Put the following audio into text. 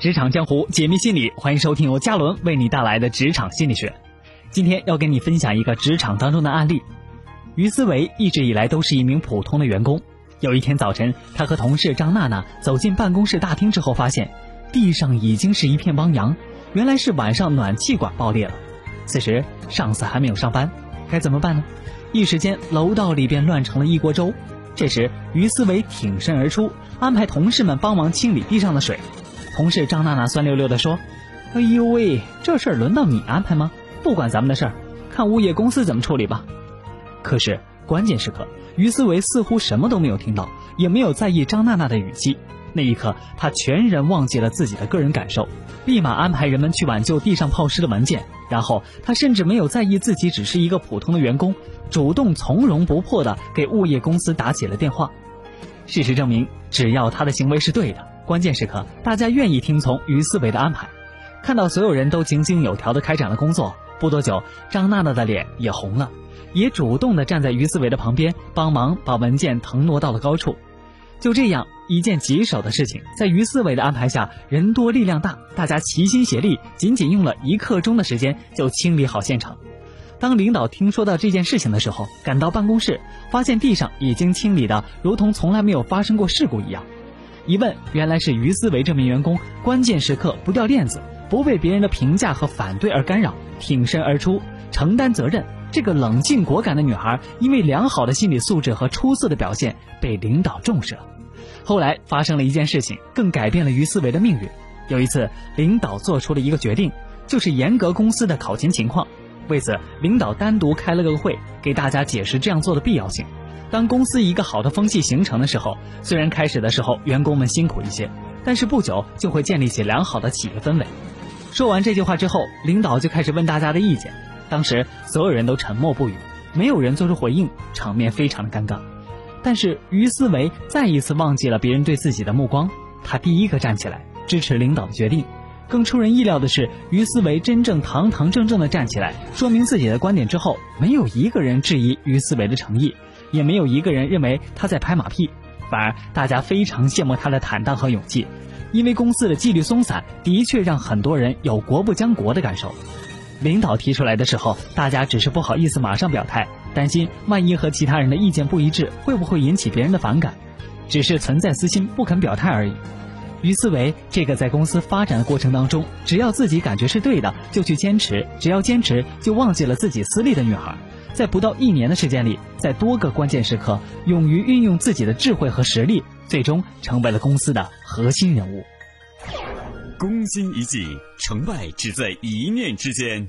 职场江湖，解密心理，欢迎收听由嘉伦为你带来的职场心理学。今天要跟你分享一个职场当中的案例。于思维一直以来都是一名普通的员工。有一天早晨，他和同事张娜娜走进办公室大厅之后，发现地上已经是一片汪洋，原来是晚上暖气管爆裂了。此时上司还没有上班，该怎么办呢？一时间楼道里便乱成了一锅粥。这时于思维挺身而出，安排同事们帮忙清理地上的水。同事张娜娜酸溜溜地说：“哎呦喂，这事儿轮到你安排吗？不管咱们的事儿，看物业公司怎么处理吧。”可是关键时刻，于思维似乎什么都没有听到，也没有在意张娜娜的语气。那一刻，他全然忘记了自己的个人感受，立马安排人们去挽救地上泡湿的文件。然后他甚至没有在意自己只是一个普通的员工，主动从容不迫地给物业公司打起了电话。事实证明，只要他的行为是对的，关键时刻大家愿意听从于思维的安排。看到所有人都井井有条地开展了工作，不多久张娜娜的脸也红了，也主动地站在于思维的旁边，帮忙把文件腾挪到了高处。就这样一件棘手的事情，在于思维的安排下，人多力量大，大家齐心协力，仅仅用了1刻钟的时间就清理好现场。当领导听说到这件事情的时候，赶到办公室，发现地上已经清理的如同从来没有发生过事故一样。一问，原来是于思维这名员工关键时刻不掉链子，不为别人的评价和反对而干扰，挺身而出，承担责任。这个冷静果敢的女孩，因为良好的心理素质和出色的表现，被领导重视了。后来发生了一件事情，更改变了于思维的命运。有一次，领导做出了一个决定，就是严格公司的考勤情况。为此，领导单独开了个会，给大家解释这样做的必要性。当公司一个好的风气形成的时候，虽然开始的时候员工们辛苦一些，但是不久就会建立起良好的企业氛围。说完这句话之后，领导就开始问大家的意见。当时所有人都沉默不语，没有人做出回应，场面非常的尴尬。但是于思维再一次忘记了别人对自己的目光，他第一个站起来支持领导的决定。更出人意料的是，于思维真正堂堂正正地站起来，说明自己的观点之后，没有一个人质疑于思维的诚意，也没有一个人认为他在拍马屁，反而大家非常羡慕他的坦荡和勇气。因为公司的纪律松散，的确让很多人有国不将国的感受。领导提出来的时候，大家只是不好意思马上表态，担心万一和其他人的意见不一致，会不会引起别人的反感，只是存在私心不肯表态而已。于思维这个在公司发展的过程当中，只要自己感觉是对的就去坚持，只要坚持就忘记了自己私利的女孩，在不到1年的时间里，在多个关键时刻勇于运用自己的智慧和实力，最终成为了公司的核心人物。攻心一计，成败只在一念之间。